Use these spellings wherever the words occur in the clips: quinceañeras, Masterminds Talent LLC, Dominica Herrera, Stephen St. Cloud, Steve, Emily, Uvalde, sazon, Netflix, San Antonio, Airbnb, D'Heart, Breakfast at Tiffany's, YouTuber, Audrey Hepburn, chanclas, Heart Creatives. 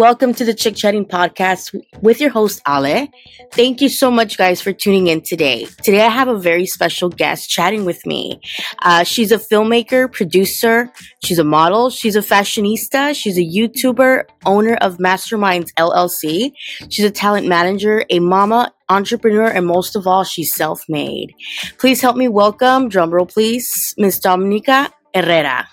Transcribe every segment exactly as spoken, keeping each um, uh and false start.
Welcome to the Chick Chatting Podcast with your host, Ale. Thank you so much, guys, for tuning in today. Today, I have a very special guest chatting with me. Uh, she's a filmmaker, producer, she's a model, she's a fashionista, she's a YouTuber, owner of Masterminds L L C. She's a talent manager, a mama, entrepreneur, and most of all, she's self-made. Please help me welcome, drumroll please, Miss Dominica Herrera.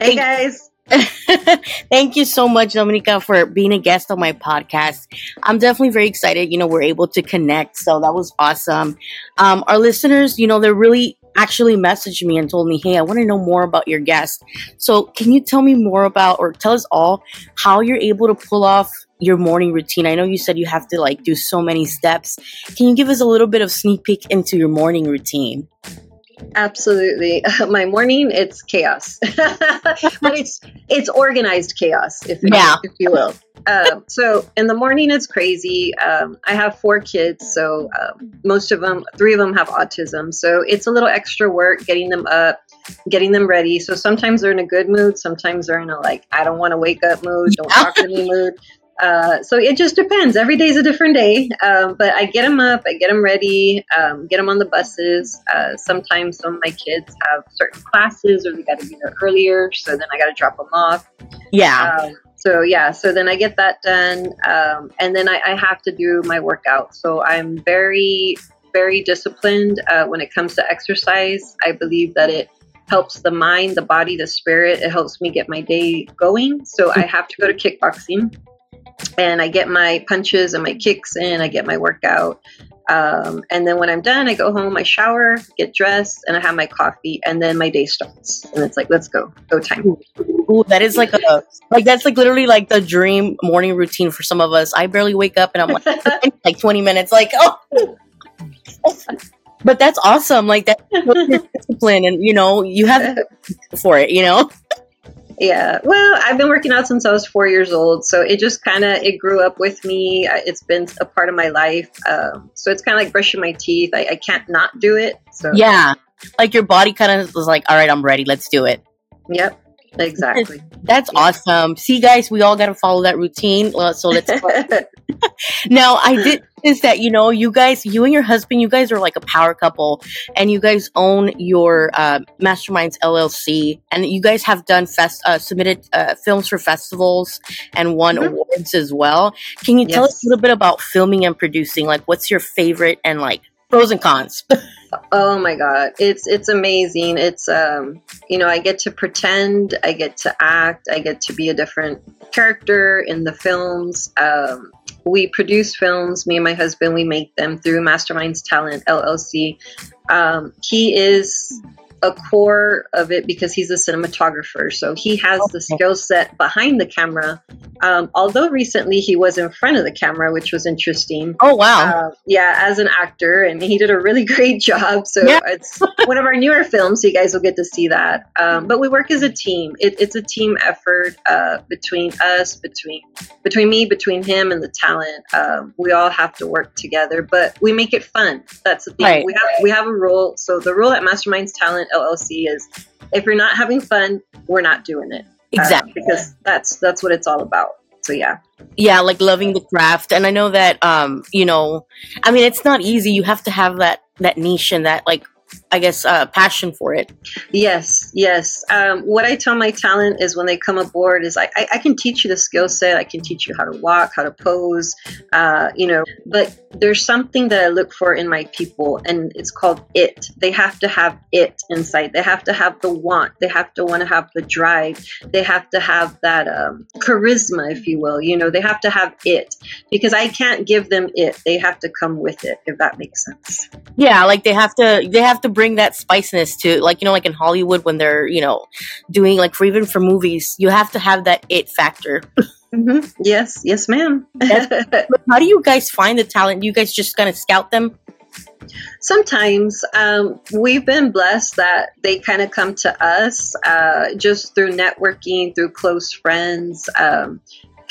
Hey, guys. Thank you so much, Dominica, for being a guest on my podcast. I'm definitely very excited. You know, we're able to connect, so that was awesome. Um, our listeners, you know, they're really actually messaged me and told me, hey, I want to know more about your guest. So can you tell me more about, or tell us all, how you're able to pull off your morning routine? I know you said you have to like do so many steps. Can you give us a little bit of sneak peek into your morning routine? Absolutely. Uh, my morning, it's chaos, but it's it's organized chaos, if, yeah. if you will. Um, so in the morning, it's crazy. Um, I have four kids, so uh, most of them, three of them have autism. So it's a little extra work getting them up, getting them ready. So sometimes they're in a good mood. Sometimes they're in a like, I don't want to wake up mood, don't talk to me mood. Uh, so it just depends. Every day is a different day. Um, but I get them up, I get them ready, um, get them on the buses. Uh, sometimes some of my kids have certain classes or they got to be there earlier. So then I got to drop them off. Yeah. Um, so yeah, so then I get that done. Um, and then I, I have to do my workout. So I'm very, very disciplined uh, when it comes to exercise. I believe that it helps the mind, the body, the spirit. It helps me get my day going. So I have to go to kickboxing. And I get my punches and my kicks in, I get my workout. Um, and then when I'm done, I go home, I shower, get dressed, and I have my coffee. And then my day starts. And it's like, let's go, go time. Ooh, that is like a, like, that's like literally like the dream morning routine for some of us. I barely wake up and I'm like, like twenty minutes, like, oh. But that's awesome. Like that's discipline. And, you know, you have for it, you know? Yeah. Well, I've been working out since I was four years old. So it just kind of, it grew up with me. It's been a part of my life. Um, so it's kind of like brushing my teeth. I, I can't not do it. So yeah. Like your body kind of was like, all right, I'm ready. Let's do it. Yep. Exactly. That's yeah. awesome. See, guys, we all got to follow that routine. So let's Now, I did is that, you know, you guys, you and your husband, you guys are like a power couple and you guys own your uh, Masterminds L L C and you guys have done fest, uh, submitted uh, films for festivals and won mm-hmm. awards as well. Can you yes. tell us a little bit about filming and producing? Like, what's your favorite and like pros and cons? Oh my God. It's, it's amazing. It's, um, you know, I get to pretend, I get to act, I get to be a different character in the films. Um, we produce films, me and my husband, we make them through Masterminds Talent L L C. Um, he is a core of it because he's a cinematographer. So he has okay. the skill set behind the camera. Um, although recently he was in front of the camera, which was interesting. Oh, wow. Uh, yeah, as an actor. And he did a really great job. So yeah. it's one of our newer films. So you guys will get to see that. Um, but we work as a team. It, it's a team effort uh, between us, between between me, between him and the talent. Uh, we all have to work together, but we make it fun. That's the thing. Right. We have, we have a role. So the role at Masterminds Talent L L C is if you're not having fun, we're not doing it. Exactly. Uh, because that's that's what it's all about. So yeah. Yeah, like loving the craft. And I know that um, you know, I mean it's not easy. You have to have that that niche and that like I guess uh passion for it. Yes, yes. Um what I tell my talent is when they come aboard is like I, I can teach you the skill set, I can teach you how to walk, how to pose, uh, you know, but there's something that I look for in my people and it's called it. They have to have it inside. They have to have the want. They have to want to have the drive. They have to have that um, charisma, if you will, you know, they have to have it because I can't give them it. They have to come with it, if that makes sense. Yeah. Like they have to, they have to bring that spiciness to like, you know, like in Hollywood when they're, you know, doing like for even for movies, you have to have that it factor. Mm-hmm. Yes. Yes, ma'am. How do you guys find the talent? You guys just kind of scout them? Sometimes um, we've been blessed that they kind of come to us uh, just through networking, through close friends. Um,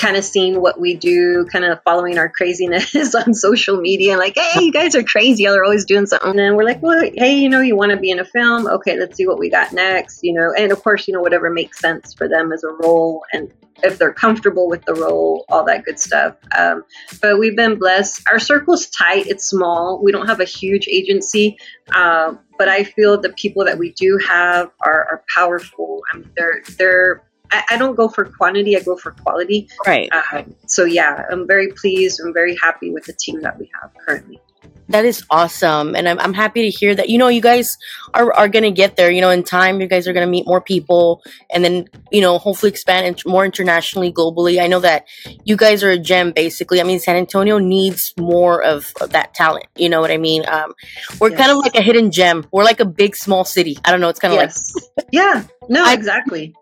kind of seeing what we do, kind of following our craziness on social media, like, hey, you guys are crazy, y'all are always doing something. And we're like, well, hey, you know, you want to be in a film? Okay, let's see what we got next, you know. And of course, you know, whatever makes sense for them as a role, and if they're comfortable with the role, all that good stuff. Um, but we've been blessed. Our circle's tight, it's small. We don't have a huge agency, uh, but I feel the people that we do have are, are powerful. I mean, they're, they're, I, I don't go for quantity, I go for quality. Right. Uh, so yeah, I'm very pleased. I'm very happy with the team that we have currently. That is awesome. And I'm I'm happy to hear that, you know, you guys are, are going to get there, you know, in time. You guys are going to meet more people and then, you know, hopefully expand int- more internationally, globally. I know that you guys are a gem, basically. I mean, San Antonio needs more of, of that talent. You know what I mean? Um, we're yes. kind of like a hidden gem. We're like a big, small city. I don't know. It's kind of yes. like. Yeah. No, I, exactly.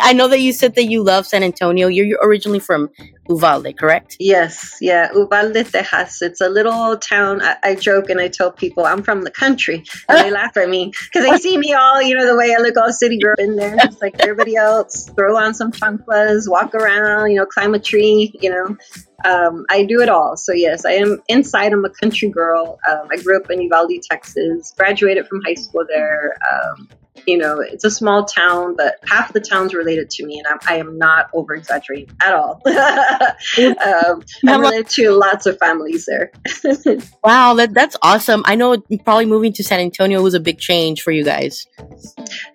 I know that you said that you love San Antonio. You're, you're originally from Uvalde, correct? Yes. Yeah. Uvalde, Texas. It's a little town. I, I joke and I tell people I'm from the country, and they laugh at me because they see me all, you know, the way I look, all city girl in there. It's like everybody else, throw on some chanclas, walk around, you know, climb a tree, you know. Um, I do it all. So yes, I am inside. I'm a country girl. Um, I grew up in Uvalde, Texas, graduated from high school there. Um, you know, it's a small town, but half the town's related to me, and I'm, I am not over exaggerating at all. um, I'm related to lots of families there. Wow, that, that's awesome. I know probably moving to San Antonio was a big change for you guys.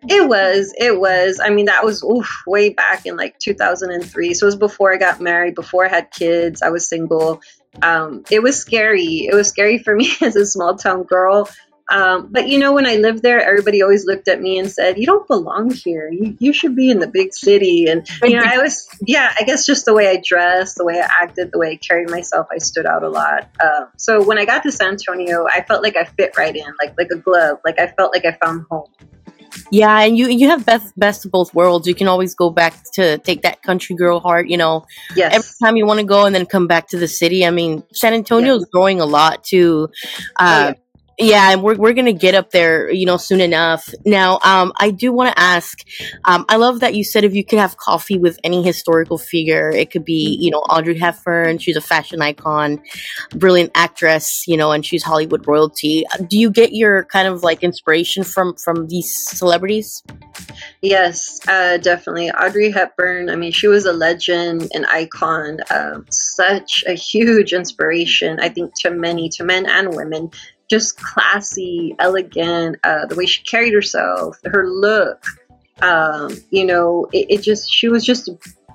It was. It was. I mean, that was oof, way back in like two thousand three. So it was before I got married, before I had kids. I was single. Um, it was scary. It was scary for me as a small town girl. Um, but, you know, when I lived there, everybody always looked at me and said, you don't belong here. You, you should be in the big city. And, you know, I was, yeah, I guess just the way I dressed, the way I acted, the way I carried myself, I stood out a lot. Um, so when I got to San Antonio, I felt like I fit right in, like like a glove. Like I felt like I found home. Yeah, and you you have best best of both worlds. You can always go back to take that country girl heart, you know. Yes. Every time you want to go and then come back to the city. I mean, San Antonio is yes. growing a lot, too. Uh, oh, yeah. Yeah, and we're we're gonna get up there, you know, soon enough. Now, um, I do want to ask. Um, I love that you said if you could have coffee with any historical figure, it could be, you know, Audrey Hepburn. She's a fashion icon, brilliant actress, you know, and she's Hollywood royalty. Do you get your kind of like inspiration from from these celebrities? Yes, uh, definitely. Audrey Hepburn. I mean, she was a legend, an icon, uh, such a huge inspiration. I think to many, to men and women. Just classy, elegant, uh, the way she carried herself, her look, um, you know, it, it just, she was just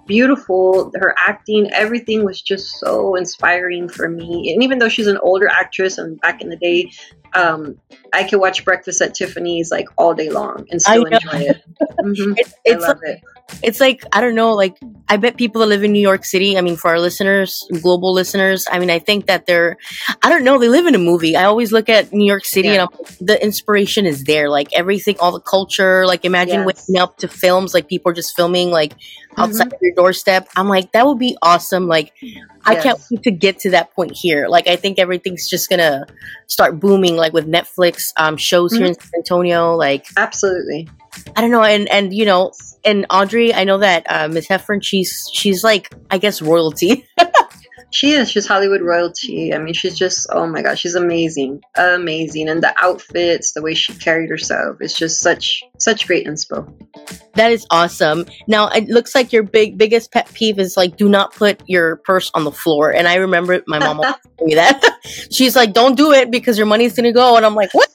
beautiful. Her acting, everything was just so inspiring for me. And even though she's an older actress and back in the day, um, I could watch Breakfast at Tiffany's like all day long and still enjoy it. Mm-hmm. It's, it's I love like, it. It's like, I don't know, like, I bet people that live in New York City, I mean, for our listeners, global listeners, I mean, I think that they're, I don't know, they live in a movie. I always look at New York City yeah. and I'm, the inspiration is there. Like, everything, all the culture, like, imagine yes. waking up to films, like, people are just filming, like, outside mm-hmm. of your doorstep. I'm like, that would be awesome. Like, yes. I can't wait to get to that point here. Like, I think everything's just going to start booming, like, with Netflix um, shows mm-hmm. here in San Antonio. Like, absolutely. I don't know. And, and you know, and Audrey, I know that uh, Miss Hepburn, she's, she's like, I guess, royalty. She is. She's Hollywood royalty. I mean, she's just, oh my gosh, she's amazing. Amazing. And the outfits, the way she carried herself, it's just such, such great inspo. That is awesome. Now, it looks like your big, biggest pet peeve is like, do not put your purse on the floor. And I remember my mom always told me that. She's like, don't do it because your money's going to go. And I'm like, what?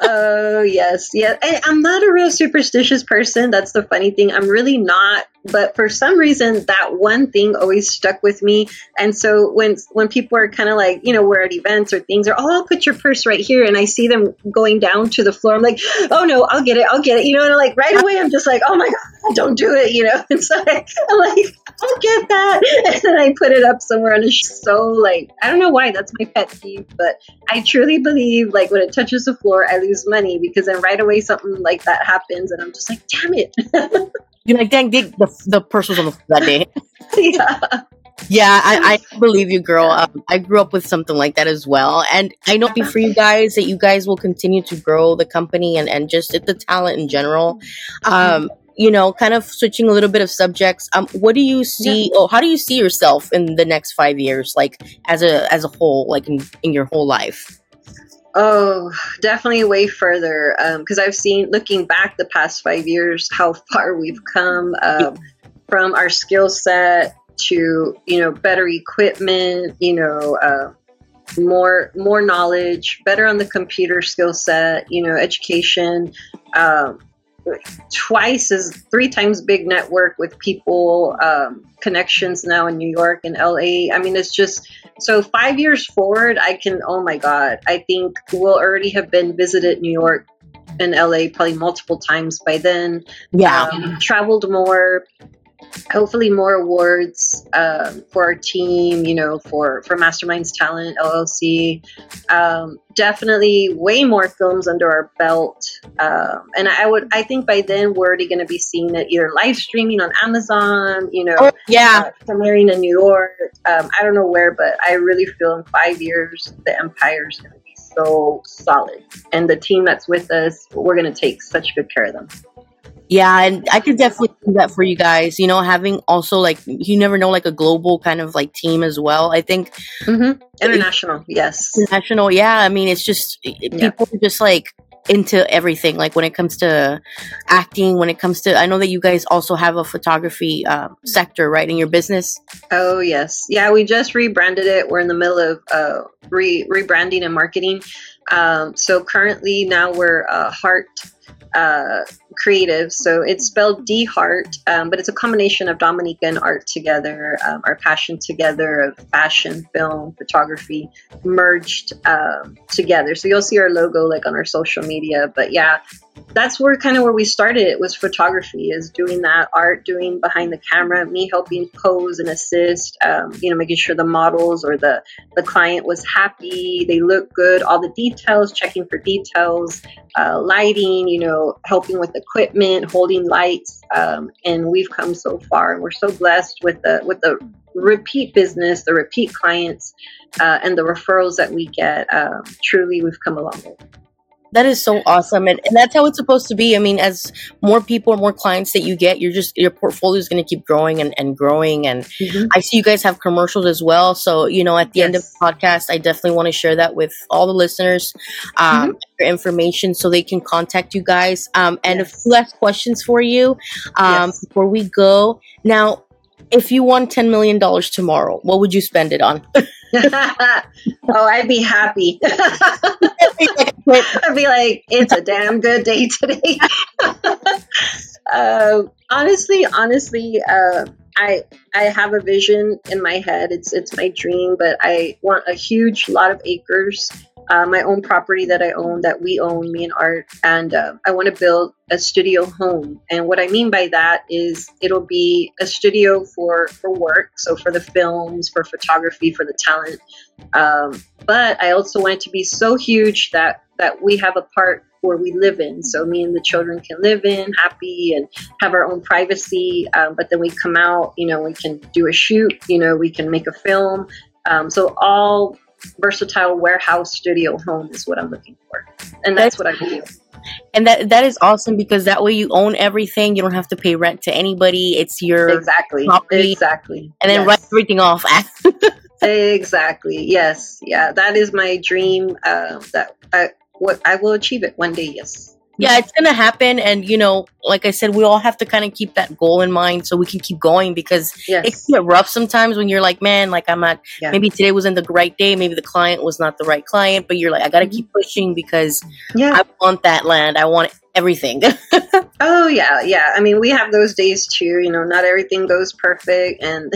Oh, yes. Yeah. I, I'm not a real superstitious person. That's the funny thing. I'm really not. But for some reason, that one thing always stuck with me. And so when when people are kind of like, you know, we're at events or things, or, oh, I'll put your purse right here. And I see them going down to the floor. I'm like, oh, no, I'll get it. I'll get it. You know, and I'm like, right away, I'm just like, oh, my God, don't do it. You know, and so I, I'm like, I'll get that. And then I put it up somewhere. And it's so like, I don't know why that's my pet peeve. But I truly believe like when it touches the floor, I lose money because then right away something like that happens. And I'm just like, damn it. You're like, dang, the, the purse was on the floor that day. Yeah. Yeah, I, I believe you, girl. Um, I grew up with something like that as well. And I know for you guys that you guys will continue to grow the company and, and just the talent in general. Um, you know, kind of switching a little bit of subjects, um, what do you see, yeah. or how do you see yourself in the next five years, like as a as a whole, like in, in your whole life? Oh, definitely way further, because um, I've seen, looking back the past five years, how far we've come um, from our skill set to, you know, better equipment, you know, uh, more more knowledge, better on the computer skill set, you know, education. Um, twice as three times big network with people, um, connections now in New York and L A. I mean, it's just, so five years forward, I can, oh my God, I think we'll already have been visited New York and L A probably multiple times by then. Yeah. Um, traveled more, hopefully more awards, um, for our team, you know, for, for Masterminds Talent L L C, um, definitely way more films under our belt. Um, and I would, I think by then we're already going to be seeing it either live streaming on Amazon, you know, oh, yeah. uh, somewhere in New York. Um, I don't know where, but I really feel in five years, the empire is going to be so solid, and the team that's with us, we're going to take such good care of them. Yeah, and I could definitely do that for you guys. You know, having also, like, you never know, like a global kind of like team as well. I think mm-hmm. international, yes, international. Yeah, I mean, it's just people yeah. are just like into everything. Like when it comes to acting, when it comes to, I know that you guys also have a photography um, sector, right, in your business. Oh yes, yeah. We just rebranded it. We're in the middle of uh, re rebranding and marketing. Um, so currently now we're uh, Heart uh, Creatives. So it's spelled D'Heart, um, but it's a combination of Dominica and art together, um, our passion together of fashion, film, photography merged um, together. So you'll see our logo like on our social media. But yeah, that's where kind of where we started. It was photography, is doing that, art, doing behind the camera, me helping pose and assist, um, you know, making sure the models or the, the client was happy, they looked good, all the details, checking for details, uh, lighting, you know, helping with equipment, holding lights. Um, and we've come so far, and we're so blessed with the, with the repeat business, the repeat clients, uh, and the referrals that we get. Um, truly, we've come a long way. That is so awesome. And, and that's how it's supposed to be. I mean, as more people, more clients that you get, you're just, your portfolio is going to keep growing and, and growing. And mm-hmm. I see you guys have commercials as well. So, you know, at the yes. end of the podcast, I definitely want to share that with all the listeners, um, mm-hmm. your information so they can contact you guys. Um, and yes. a few last questions for you um, yes. before we go. Now, if you won ten million dollars tomorrow, what would you spend it on? Oh, I'd be happy. I'd be like, it's a damn good day today. uh, honestly, honestly, uh, I I have a vision in my head. It's it's my dream, but I want a huge lot of acres, uh, my own property that I own, that we own, me and Art, and uh, I want to build a studio home. And what I mean by that is it'll be a studio for, for work, so for the films, for photography, for the talent. Um, but I also want it to be so huge that, that we have a part where we live in. So me and the children can live in happy and have our own privacy. Um, but then we come out, you know, we can do a shoot, you know, we can make a film. Um, so all versatile warehouse studio home is what I'm looking for. And that's what I do. And that that is awesome, because that way you own everything. You don't have to pay rent to anybody. It's your exactly property. Exactly. And then yes. write everything off. Exactly. Yes. Yeah. That is my dream. Uh, that I what I will achieve it one day. Yes. Yeah, it's going to happen. And, you know, like I said, we all have to kind of keep that goal in mind so we can keep going, because yes. it can get rough sometimes when you're like, man, like I'm not, yeah. maybe today wasn't the right day. Maybe the client was not the right client, but you're like, I got to keep pushing, because yeah. I want that land. I want everything. Oh, yeah. Yeah. I mean, we have those days too. You know, not everything goes perfect. And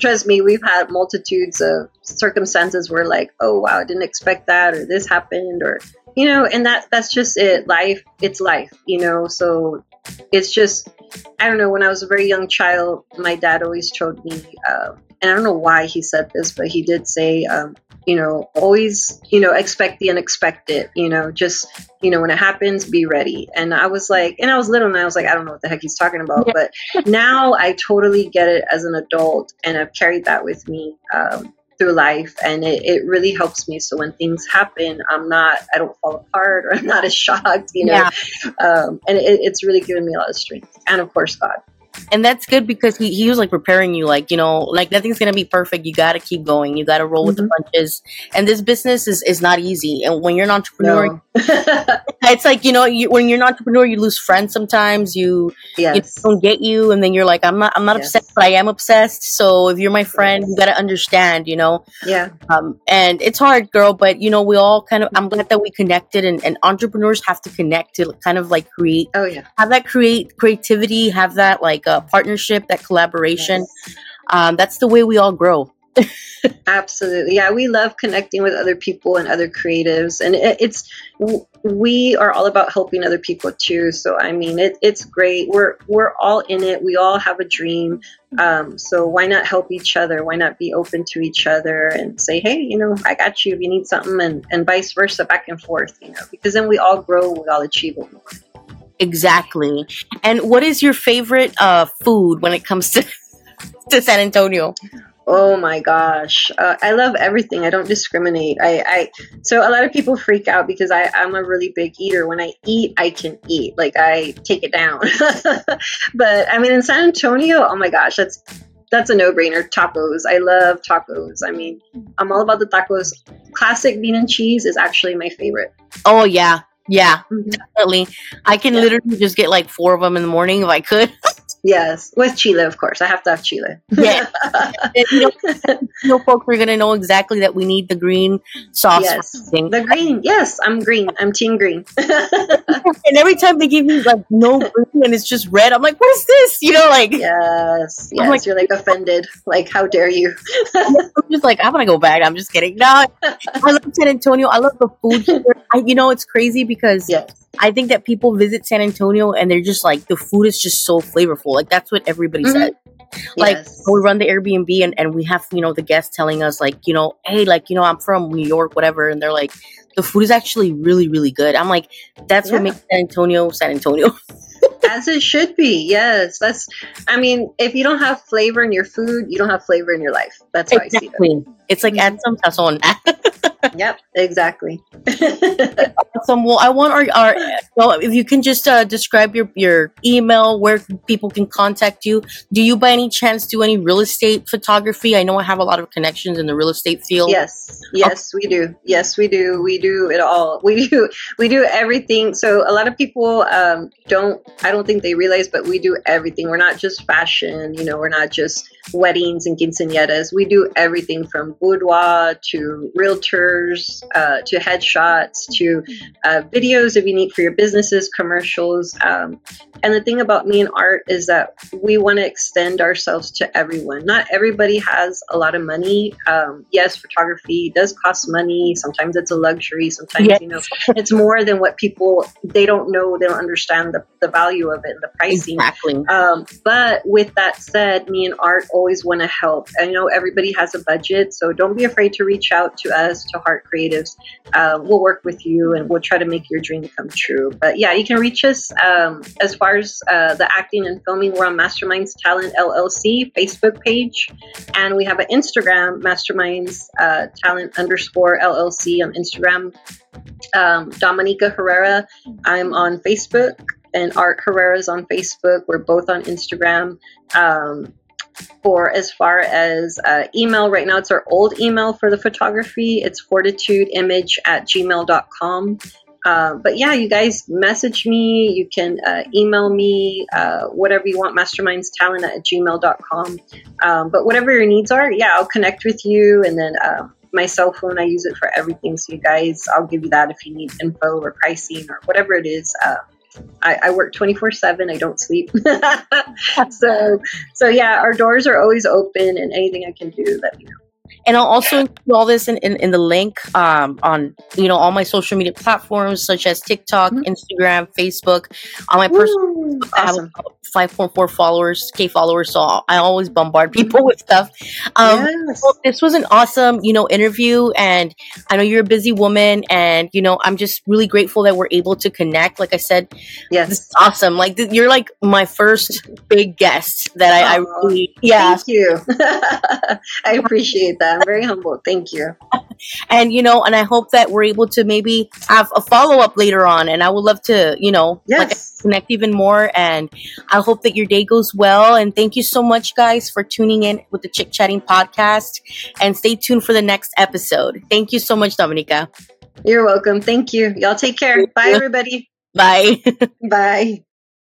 trust me, we've had multitudes of circumstances where like, oh, wow, I didn't expect that, or this happened, or you know, and that that's just it. Life, it's life, you know. So it's just, I don't know, when I was a very young child, my dad always told me, uh, and I don't know why he said this, but he did say, um, you know, always, you know, expect the unexpected, you know, just, you know, when it happens, be ready. And I was like, and I was little and I was like, I don't know what the heck he's talking about. But now I totally get it as an adult, and I've carried that with me. Um, through life, and it, it really helps me. So when things happen, I'm not, I don't fall apart, or I'm not as shocked, you know, yeah. um, and it, it's really given me a lot of strength, and of course, God. And that's good, because he, he was like preparing you, like, you know, like nothing's going to be perfect. You got to keep going. You got to roll mm-hmm. with the punches. And this business is, is not easy. And when you're an entrepreneur, no. it's like, you know, you, when you're an entrepreneur, you lose friends sometimes. You, yes. you don't get you. And then you're like, I'm not, I'm not yes. obsessed, but I am obsessed. So if you're my friend, yes. you got to understand, you know? Yeah. Um, and it's hard, girl, but you know, we all kind of, I'm glad that we connected, and, and entrepreneurs have to connect to kind of like create, oh yeah, have that create creativity, have that like, a partnership, that collaboration. Yes. Um, that's the way we all grow. Absolutely. Yeah. We love connecting with other people and other creatives, and it, it's, we are all about helping other people too. So, I mean, it, it's great. We're, we're all in it. We all have a dream. Um, so why not help each other? Why not be open to each other and say, hey, you know, I got you if you need something, and, and vice versa, back and forth, you know, because then we all grow, we all achieve what we want. Exactly. And what is your favorite uh, food when it comes to to San Antonio? Oh my gosh. Uh, I love everything. I don't discriminate. I, I so a lot of people freak out because I, I'm a really big eater. When I eat, I can eat. Like, I take it down. But I mean, in San Antonio, oh my gosh, that's that's a no-brainer. Tacos. I love tacos. I mean, I'm all about the tacos. Classic bean and cheese is actually my favorite. Oh yeah. Yeah, mm-hmm. definitely. I can yeah. literally just get like four of them in the morning if I could. Yes, with chile, of course. I have to have chile. Yeah. You know, you know, folks are going to know exactly that we need the green sauce. Yes, the green. Yes, I'm green. I'm team green. And every time they give me like no green and it's just red, I'm like, what is this? You know, like. Yes, yes. Like, you're like offended. Like, how dare you? I'm just like, I'm going to go back. I'm just kidding. No, I love San Antonio. I love the food here. I, you know, it's crazy because. Yes. I think that people visit San Antonio and they're just like, the food is just so flavorful. Like, that's what everybody mm-hmm. says. Like, yes. we run the Airbnb and, and we have, you know, the guests telling us like, you know, hey, like, you know, I'm from New York, whatever. And they're like, the food is actually really, really good. I'm like, that's yeah. what makes San Antonio, San Antonio. As it should be. Yes. That's, I mean, if you don't have flavor in your food, you don't have flavor in your life. That's how exactly. I see it. It's like, mm-hmm. add some sazon. Yep, exactly. Awesome. Well, I want our, our well, if you can just uh, describe your, your email, where people can contact you. Do you by any chance do any real estate photography? I know I have a lot of connections in the real estate field. Yes, yes, okay. we do. Yes, we do. We do it all. We do, we do everything. So a lot of people um, don't, I don't think they realize, but we do everything. We're not just fashion, you know, we're not just weddings and quinceañeras. We do everything from boudoir to realtor, Uh, to headshots, to uh, videos if you need for your businesses, commercials. Um, and the thing about me and art is that we want to extend ourselves to everyone. Not everybody has a lot of money. Um, yes, photography does cost money. Sometimes it's a luxury. Sometimes, yes. you know, it's more than what people, they don't know, they don't understand the, the value of it and the pricing. Exactly. Um, but with that said, me and art always want to help. I know everybody has a budget, so don't be afraid to reach out to us, to Heart Creatives. Uh, we'll work with you and we'll try to make your dream come true. But yeah, you can reach us um, as far as uh, the acting and filming. We're on Masterminds Talent L L C Facebook page, and we have an Instagram, Masterminds uh, Talent underscore L L C on Instagram. Um, Dominica Herrera, I'm on Facebook, and Art Herrera's on Facebook. We're both on Instagram. Um, For as far as uh, email, right now it's our old email for the photography. It's fortitudeimage at gmail dot com. Uh, but yeah, you guys message me. You can uh, email me, uh, whatever you want, mastermindstalent at gmail dot com. Um, but whatever your needs are, yeah, I'll connect with you. And then uh, my cell phone, I use it for everything. So you guys, I'll give you that if you need info or pricing or whatever it is. Uh, I, I work twenty-four seven. I don't sleep. so, so yeah, our doors are always open, and anything I can do, let me know. And I'll also include all this in, in, in the link um, on, you know, all my social media platforms such as TikTok, mm-hmm. Instagram, Facebook. On my personal, I have awesome. five point four followers, K followers. So I always bombard people with stuff. Um, yes. So this was an awesome, you know, interview. And I know you're a busy woman, and, you know, I'm just really grateful that we're able to connect. Like I said, yes. this is awesome. Like th- you're like my first big guest that I, I really, yeah. Thank you. I appreciate that. I'm very humble. Thank you. And, you know, and I hope that we're able to maybe have a follow-up later on. And I would love to, you know, yes. like, connect even more. And I hope that your day goes well. And thank you so much, guys, for tuning in with the Chick Chatting Podcast. And stay tuned for the next episode. Thank you so much, Dominica. You're welcome. Thank you. Y'all take care. Bye, everybody. Bye. Bye.